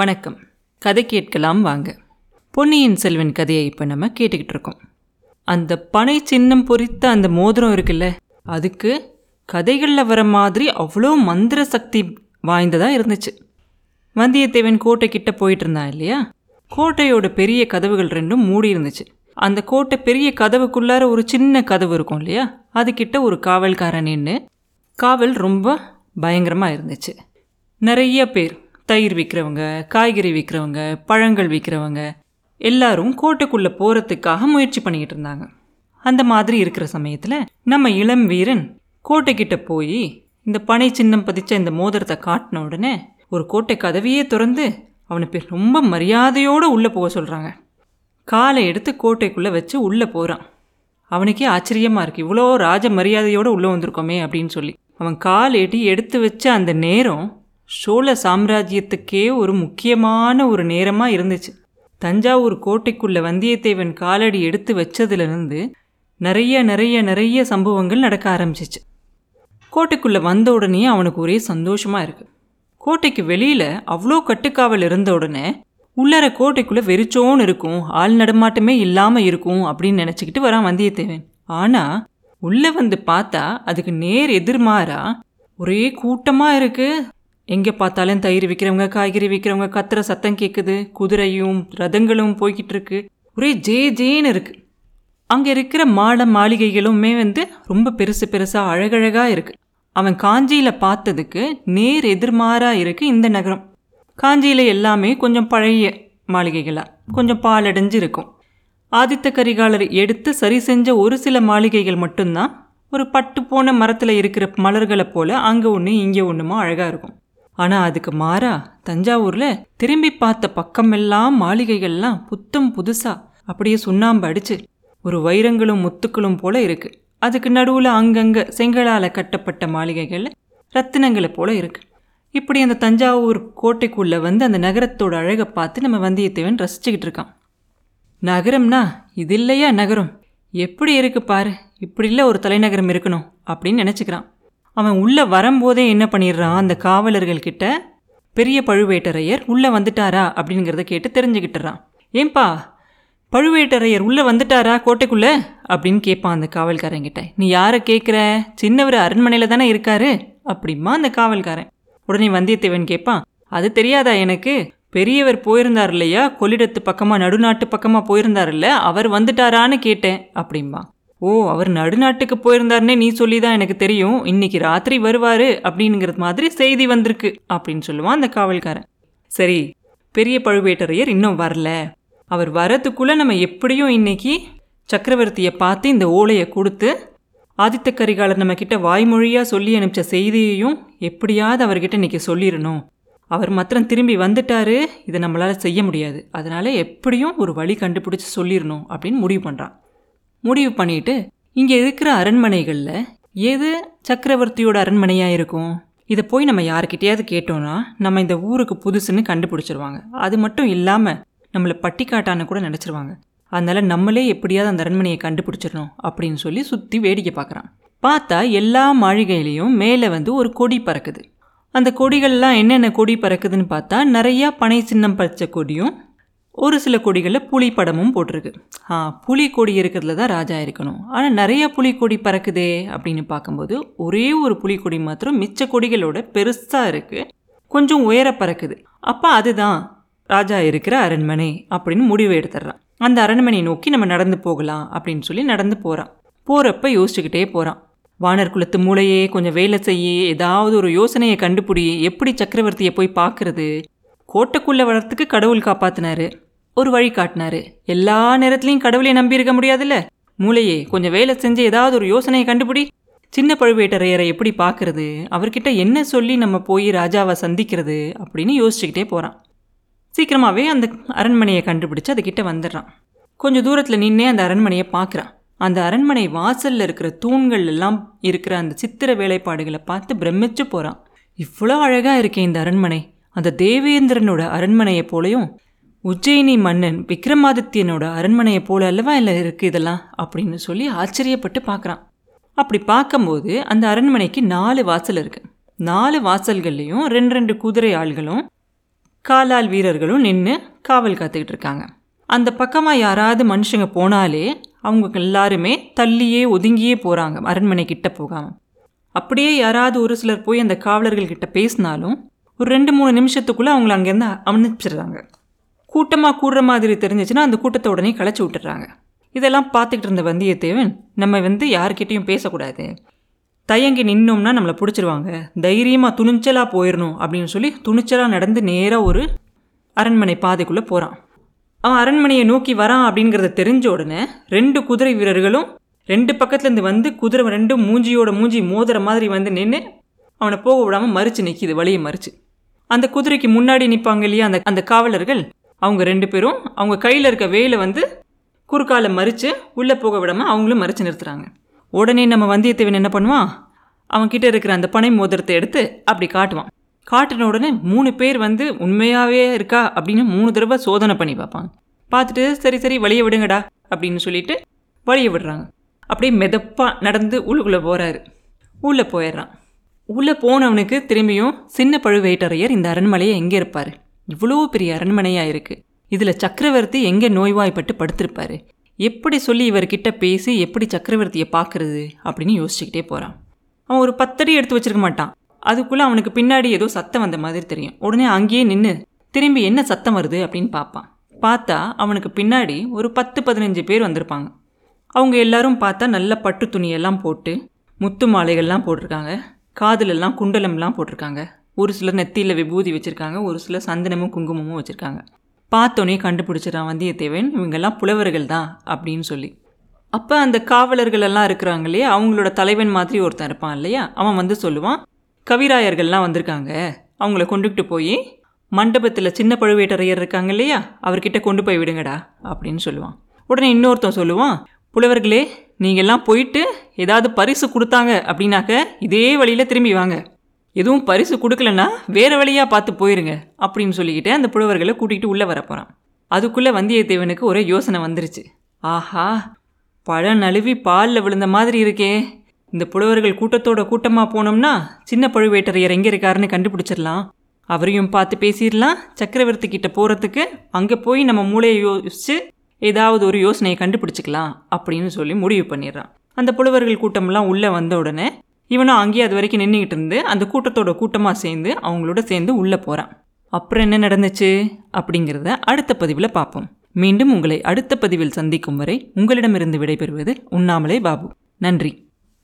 வணக்கம். கதை கேட்கலாம் வாங்க. பொன்னியின் செல்வன் கதையை இப்போ நம்ம கேட்டுக்கிட்டு இருக்கோம். அந்த பனை சின்னம் பொறித்த அந்த மோதிரம் இருக்குல்ல, அதுக்கு கதைகளில் வர மாதிரி அவ்வளோ மந்திர சக்தி வாய்ந்ததாக இருந்துச்சு. வந்தியத்தேவன் கோட்டை கிட்ட போயிட்டு இருந்தான் இல்லையா, கோட்டையோட பெரிய கதவுகள் ரெண்டும் மூடி இருந்துச்சு. அந்த கோட்டை பெரிய கதவுக்குள்ளார ஒரு சின்ன கதவு இருக்கும் இல்லையா, அதுக்கிட்ட ஒரு காவல்காரன் நின்று காவல் ரொம்ப பயங்கரமாக இருந்துச்சு. நிறைய பேர், தயிர் விற்கிறவங்க, காய்கறி விற்கிறவங்க, பழங்கள் விற்கிறவங்க, எல்லாரும் கோட்டைக்குள்ளே போகிறதுக்காக முயற்சி பண்ணிக்கிட்டு இருந்தாங்க. அந்த மாதிரி இருக்கிற சமயத்தில் நம்ம இளம் வீரன் கோட்டைக்கிட்ட போய் இந்த பனை சின்னம் பதிச்ச இந்த மோதிரத்தை காட்டின உடனே ஒரு கோட்டை கதவையே திறந்து அவனை பேர் ரொம்ப மரியாதையோடு உள்ளே போக சொல்கிறாங்க. காலை எடுத்து கோட்டைக்குள்ளே வச்சு உள்ளே போகிறான். அவனுக்கே ஆச்சரியமாக இருக்குது, இவ்வளோ ராஜ மரியாதையோடு உள்ளே வந்திருக்கோமே அப்படின்னு சொல்லி. அவன் கால் ஏட்டி எடுத்து வச்ச அந்த நேரம் சோழ சாம்ராஜ்யத்துக்கே ஒரு முக்கியமான ஒரு நேரமாக இருந்துச்சு. தஞ்சாவூர் கோட்டைக்குள்ளே வந்தியத்தேவன் காலடி எடுத்து வச்சதுலேருந்து நிறைய சம்பவங்கள் நடக்க ஆரம்பிச்சிச்சு. கோட்டைக்குள்ளே வந்த உடனே அவனுக்கு ஒரே சந்தோஷமாக இருக்குது. கோட்டைக்கு வெளியில் அவ்வளோ கட்டுக்காவல் இருந்த உடனே உள்ளற கோட்டைக்குள்ளே வெறிச்சோன்னு இருக்கும், ஆள் நடமாட்டமே இல்லாமல் இருக்கும் அப்படின்னு நினச்சிக்கிட்டு வரான் வந்தியத்தேவன். ஆனால் உள்ளே வந்து பார்த்தா அதுக்கு நேர் எதிர்மாறா ஒரே கூட்டமாக இருக்குது. எங்கே பார்த்தாலும் தயிர் விற்கிறவங்க, காய்கறி விற்கிறவங்க, கத்துற சத்தம் கேட்குது, குதிரையும் ரதங்களும் போய்கிட்டு இருக்கு, ஒரே ஜேன்னு இருக்குது. அங்கே இருக்கிற மாட மாளிகைகளுமே ரொம்ப பெருசாக அழகழகாக இருக்குது. அவன் காஞ்சியில் பார்த்ததுக்கு நேர் எதிர்மாறாக இருக்குது இந்த நகரம். காஞ்சியில் எல்லாமே கொஞ்சம் பழைய மாளிகைகளாக கொஞ்சம் பாலடைஞ்சு இருக்கும். ஆதித்த கரிகாலர் எடுத்து சரி செஞ்ச ஒரு சில மாளிகைகள் மட்டும்தான் ஒரு பட்டு போன மரத்தில் இருக்கிற மலர்களை போல் அங்கே ஒன்று இங்கே ஒன்றுமா அழகாக இருக்கும். ஆனால் அதுக்கு மாறா தஞ்சாவூரில் திரும்பி பார்த்த பக்கமெல்லாம் மாளிகைகள்லாம் புத்தம் புதுசாக அப்படியே சுண்ணாம்பு அடிச்சு ஒரு வைரங்களும் முத்துக்களும் போல் இருக்குது. அதுக்கு நடுவில் அங்கங்கே செங்கலால் கட்டப்பட்ட மாளிகைகள் ரத்தினங்களை போல் இருக்குது. இப்படி அந்த தஞ்சாவூர் கோட்டைக்குள்ளே அந்த நகரத்தோட அழகை பார்த்து நம்ம வந்தியத்தேவன் ரசிச்சுக்கிட்டு இருக்கான். நகரம்னா இது இல்லையா, நகரம் எப்படி இருக்குது பாரு, இப்படி இல்லை ஒரு தலைநகரம் இருக்கணும் அப்படின்னு நினச்சிக்கிறான். அவன் உள்ளே வரும்போதே என்ன பண்ணிடுறான், அந்த காவலர்கள்கிட்ட பெரிய பழுவேட்டரையர் உள்ளே வந்துட்டாரா அப்படிங்கிறத கேட்டு தெரிஞ்சுக்கிட்டுறான். ஏன்பா பழுவேட்டரையர் உள்ளே வந்துட்டாரா கோட்டைக்குள்ளே அப்படின்னு கேட்பான் அந்த காவல்காரங்கிட்ட. நீ யாரை கேட்குற, சின்னவர் அரண்மனையில் தானே இருக்காரு அப்படிமா அந்த காவல்காரன். உடனே வந்தியத்தேவன் கேட்பான், அது தெரியாதா எனக்கு, பெரியவர் போயிருந்தார் இல்லையா, கொள்ளிடத்து பக்கமாக நடுநாட்டு பக்கமாக போயிருந்தார் இல்லை, அவர் வந்துட்டாரான்னு கேட்டேன் அப்படிமா. ஓ, அவர் நடுநாட்டுக்கு போயிருந்தாருன்னே நீ சொல்லி தான் எனக்கு தெரியும், இன்னைக்கு ராத்திரி வருவார் அப்படிங்கிற மாதிரி செய்தி வந்திருக்கு அப்படின்னு சொல்லுவான் அந்த காவல்காரன். சரி, பெரிய பழுவேட்டரையர் இன்னும் வரல, அவர் வரத்துக்குள்ளே நம்ம எப்படியும் இன்னைக்கு சக்கரவர்த்தியை பார்த்து இந்த ஓலையை கொடுத்து ஆதித்த கரிகாலர் நம்மக்கிட்ட வாய்மொழியாக சொல்லி அனுப்பிச்ச செய்தியையும் எப்படியாவது அவர்கிட்ட இன்றைக்கி சொல்லிடணும். அவர் மாத்திரம் திரும்பி வந்துட்டார், இதை நம்மளால் செய்ய முடியாது, அதனால் எப்படியும் ஒரு வழி கண்டுபிடிச்சி சொல்லிடணும் அப்படின்னு முடிவு பண்ணிட்டு இங்கே இருக்கிற அரண்மனைகளில் எது சக்கரவர்த்தியோட அரண்மனையாக இருக்கும், இதை போய் நம்ம யார்கிட்டையாவது கேட்டோன்னா நம்ம இந்த ஊருக்கு புதுசுன்னு கண்டுபிடிச்சிருவாங்க. அது மட்டும் இல்லாமல் நம்மளை பட்டிக்காட்டான்னு கூட நினச்சிருவாங்க. அதனால் நம்மளே எப்படியாவது அந்த அரண்மனையை கண்டுபிடிச்சிடணும் அப்படின்னு சொல்லி சுற்றி வேடிக்கை பார்க்குறான். பார்த்தா எல்லா மாளிகையிலையும் மேலே ஒரு கொடி பறக்குது. அந்த கொடிகள்லாம் என்னென்ன கொடி பறக்குதுன்னு பார்த்தா நிறையா பனை சின்னம் பறித்த கொடியும் ஒரு சில கொடிகளில் புலி படமும் போட்டிருக்கு. புலி கொடி இருக்கிறதுல தான் ராஜா இருக்கணும், ஆனால் நிறையா புலிக்கொடி பறக்குதே அப்படின்னு பார்க்கும்போது ஒரே ஒரு புலிக்கொடி மாத்திரம் மிச்ச கொடிகளோட பெருசாக இருக்குது, கொஞ்சம் உயர பறக்குது. அப்போ அதுதான் ராஜா இருக்கிற அரண்மனை அப்படின்னு முடிவு எடுத்துடுறான். அந்த அரண்மனையை நோக்கி நம்ம நடந்து போகலாம் அப்படின்னு சொல்லி நடந்து போகிறான். போகிறப்ப யோசிச்சுக்கிட்டே போகிறான், வானர் குலத்து மூளையே கொஞ்சம் வேலை செய்ய, ஏதாவது ஒரு யோசனையை கண்டுபிடி, எப்படி சக்கரவர்த்தியை போய் பார்க்குறது, கோட்டைக்குள்ளே வரத்துக்கு கடவுள் காப்பாற்றினாரு, ஒரு வழி காட்டினாரு, எல்லா நேரத்துலையும் கடவுளை நம்பியிருக்க முடியாதுல்ல, மூளையே கொஞ்சம் வேலை செஞ்சு ஏதாவது ஒரு யோசனையை கண்டுபிடி, சின்ன பழுவேட்டரையரை எப்படி பார்க்குறது, அவர்கிட்ட என்ன சொல்லி நம்ம போய் ராஜாவை சந்திக்கிறது அப்படின்னு யோசிச்சுக்கிட்டே போகிறான். சீக்கிரமாகவே அந்த அரண்மனையை கண்டுபிடிச்சு அதுக்கிட்ட வந்துடுறான். கொஞ்சம் தூரத்தில் நின்னே அந்த அரண்மனையை பார்க்குறான். அந்த அரண்மனை வாசலில் இருக்கிற தூண்கள் எல்லாம் இருக்கிற அந்த சித்திர வேலைப்பாடுகளை பார்த்து பிரமிச்சு போகிறான். இவ்வளோ அழகாக இருக்கே இந்த அரண்மனை, அந்த தேவேந்திரனோட அரண்மனையை போலையும் உஜ்ஜயினி மன்னன் விக்ரமாதித்யனோட அரண்மனையை போல அல்லவா இல்லை இருக்குது இதெல்லாம் அப்படின்னு சொல்லி ஆச்சரியப்பட்டு பார்க்குறான். அப்படி பார்க்கும்போது அந்த அரண்மனைக்கு 4 வாசல் இருக்குது. 4 வாசல்கள்லேயும் 2 குதிரை ஆள்களும் காலால் வீரர்களும் நின்று காவல் காத்துக்கிட்டு இருக்காங்க. அந்த பக்கமாக யாராவது மனுஷங்க போனாலே அவங்க எல்லாருமே தள்ளியே ஒதுங்கியே போகிறாங்க, அரண்மனை கிட்ட போகாமல். அப்படியே யாராவது ஒரு சிலர் போய் அந்த காவலர்கள்கிட்ட பேசினாலும் ஒரு 2-3 நிமிஷத்துக்குள்ளே அவங்கள அங்கேருந்து அனுப்பிச்சிடுறாங்க. கூட்டமாக கூடுற மாதிரி தெரிஞ்சிச்சுன்னா அந்த கூட்டத்தை உடனே கலைச்சி விட்டுறாங்க. இதெல்லாம் பார்த்துக்கிட்டு இருந்த வந்தியத்தேவன், நம்ம யார்கிட்டையும் பேசக்கூடாது, தயங்கி நின்னோம்னா நம்மளை பிடிச்சிருவாங்க, தைரியமாக துணிச்சலாக போயிடணும் அப்படின்னு சொல்லி துணிச்சலாக நடந்து நேராக ஒரு அரண்மனை பாதைக்குள்ளே போகிறான். அவன் அரண்மனையை நோக்கி வரான் அப்படிங்கிறத தெரிஞ்ச உடனே 2 குதிரை வீரர்களும் 2 பக்கத்துலேருந்து குதிரை 2 மூஞ்சியோட மூஞ்சி மோதுற மாதிரி நின்று அவனை போக விடாமல் மறித்து நிற்கிது, வழியை மறித்து. அந்த குதிரைக்கு முன்னாடி நிற்பாங்க இல்லையா அந்த காவலர்கள், அவங்க 2 பேரும் அவங்க கையில் இருக்க வேலை குறுக்கால மறித்து உள்ளே போக விடாமல் அவங்களும் மறித்து நிறுத்துறாங்க. உடனே நம்ம வந்தியத்தேவன் என்ன பண்ணுவான், அவன்கிட்ட இருக்கிற அந்த பனை மோதிரத்தை எடுத்து அப்படி காட்டுவான். காட்டின உடனே 3 பேர் உண்மையாகவே இருக்கா அப்படின்னு 3 தடவை சோதனை பண்ணி பார்ப்பாங்க. பார்த்துட்டு சரி சரி வழியை விடுங்கடா அப்படின்னு சொல்லிட்டு வழியை விடுறாங்க. அப்படியே மெதப்பாக நடந்து உள்ளுக்குள்ளே போகிறாரு. உள்ளே போயிடுறான். உள்ளே போனவனுக்கு திரும்பியும் சின்ன பழுவேட்டரையர் இந்த அரண்மனையை எங்கே இருப்பார், இவ்வளோ பெரிய அரண்மனையாக இருக்குது, இதில் சக்கரவர்த்தி எங்கே நோய்வாய்ப்பட்டு படுத்திருப்பார், எப்படி சொல்லி இவர்கிட்ட பேசி எப்படி சக்கரவர்த்தியை பார்க்குறது அப்படின்னு யோசிச்சுக்கிட்டே போகிறான். அவன் ஒரு 10 அடி எடுத்து வச்சிருக்க மாட்டான். அதுக்குள்ளே அவனுக்கு பின்னாடி ஏதோ சத்தம் வந்த மாதிரி தெரியும். உடனே அங்கேயே நின்று திரும்பி என்ன சத்தம் வருது அப்படின்னு பார்ப்பான். பார்த்தா அவனுக்கு பின்னாடி ஒரு 10-15 பேர் வந்திருப்பாங்க. அவங்க எல்லாரும் பார்த்தா நல்ல பட்டு துணியெல்லாம் போட்டு முத்து மாலைகள்லாம் போட்டிருக்காங்க, காதலெல்லாம் குண்டலம்லாம் போட்டிருக்காங்க, ஒரு சிலர் நெத்தியில் விபூதி வச்சுருக்காங்க, ஒரு சிலர் சந்தனமும் குங்குமமும் வச்சுருக்காங்க. பார்த்தோன்னே கண்டுபிடிச்சிடறான் வந்தியத்தேவன், இவங்கெல்லாம் புலவர்கள் தான் அப்படின்னு சொல்லி. அப்போ அந்த காவலர்கள் எல்லாம் இருக்கிறாங்க இல்லையா, அவங்களோட தலைவன் மாதிரி ஒருத்தன் இருப்பான் இல்லையா, அவன் சொல்லுவான், கவிராயர்கள்லாம் வந்திருக்காங்க, அவங்கள கொண்டுகிட்டு போய் மண்டபத்தில் சின்ன பழுவேட்டரையர் இருக்காங்க இல்லையா அவர்கிட்ட கொண்டு போய் விடுங்கடா அப்படின்னு சொல்லுவான். உடனே இன்னொருத்தன் சொல்லுவான், புலவர்களே நீங்கள்லாம் போயிட்டு ஏதாவது பரிசு கொடுத்தாங்க அப்படின்னாக்க இதே வழியில் திரும்பி வாங்க, எதுவும் பரிசு கொடுக்கலன்னா வேறு வழியாக பார்த்து போயிருங்க அப்படின்னு சொல்லிக்கிட்டு அந்த புலவர்களை கூட்டிகிட்டு உள்ளே வரப்போகிறான். அதுக்குள்ளே வந்தியத்தேவனுக்கு ஒரே யோசனை வந்துருச்சு. ஆஹா, பழம் நழுவி பாலில் விழுந்த மாதிரி இருக்கே, இந்த புலவர்கள் கூட்டத்தோட கூட்டமாக போனோம்னா சின்ன பழுவேட்டரையர் எங்கே இருக்காருன்னு கண்டுபிடிச்சிடலாம், அவரையும் பார்த்து பேசிடலாம், சக்கரவர்த்தி கிட்ட போகிறதுக்கு அங்கே போய் நம்ம மூளையை யோசித்து ஏதாவது ஒரு யோசனையை கண்டுபிடிச்சிக்கலாம் அப்படின்னு சொல்லி முடிவு பண்ணிடுறான். அந்த புலவர்கள் கூட்டம்லாம் உள்ளே வந்த உடனே இவனும் அங்கேயே அது வரைக்கும் நின்றுக்கிட்டு இருந்து அந்த கூட்டத்தோட கூட்டமாக சேர்ந்து அவங்களோட சேர்ந்து உள்ளே போகிறான். அப்புறம் என்ன நடந்துச்சு அப்படிங்கிறத அடுத்த பதிவில் பார்ப்போம். மீண்டும் உங்களை அடுத்த பதிவில் சந்திக்கும் வரை உங்களிடமிருந்து விடைபெறுவது உண்ணாமலே பாபு. நன்றி.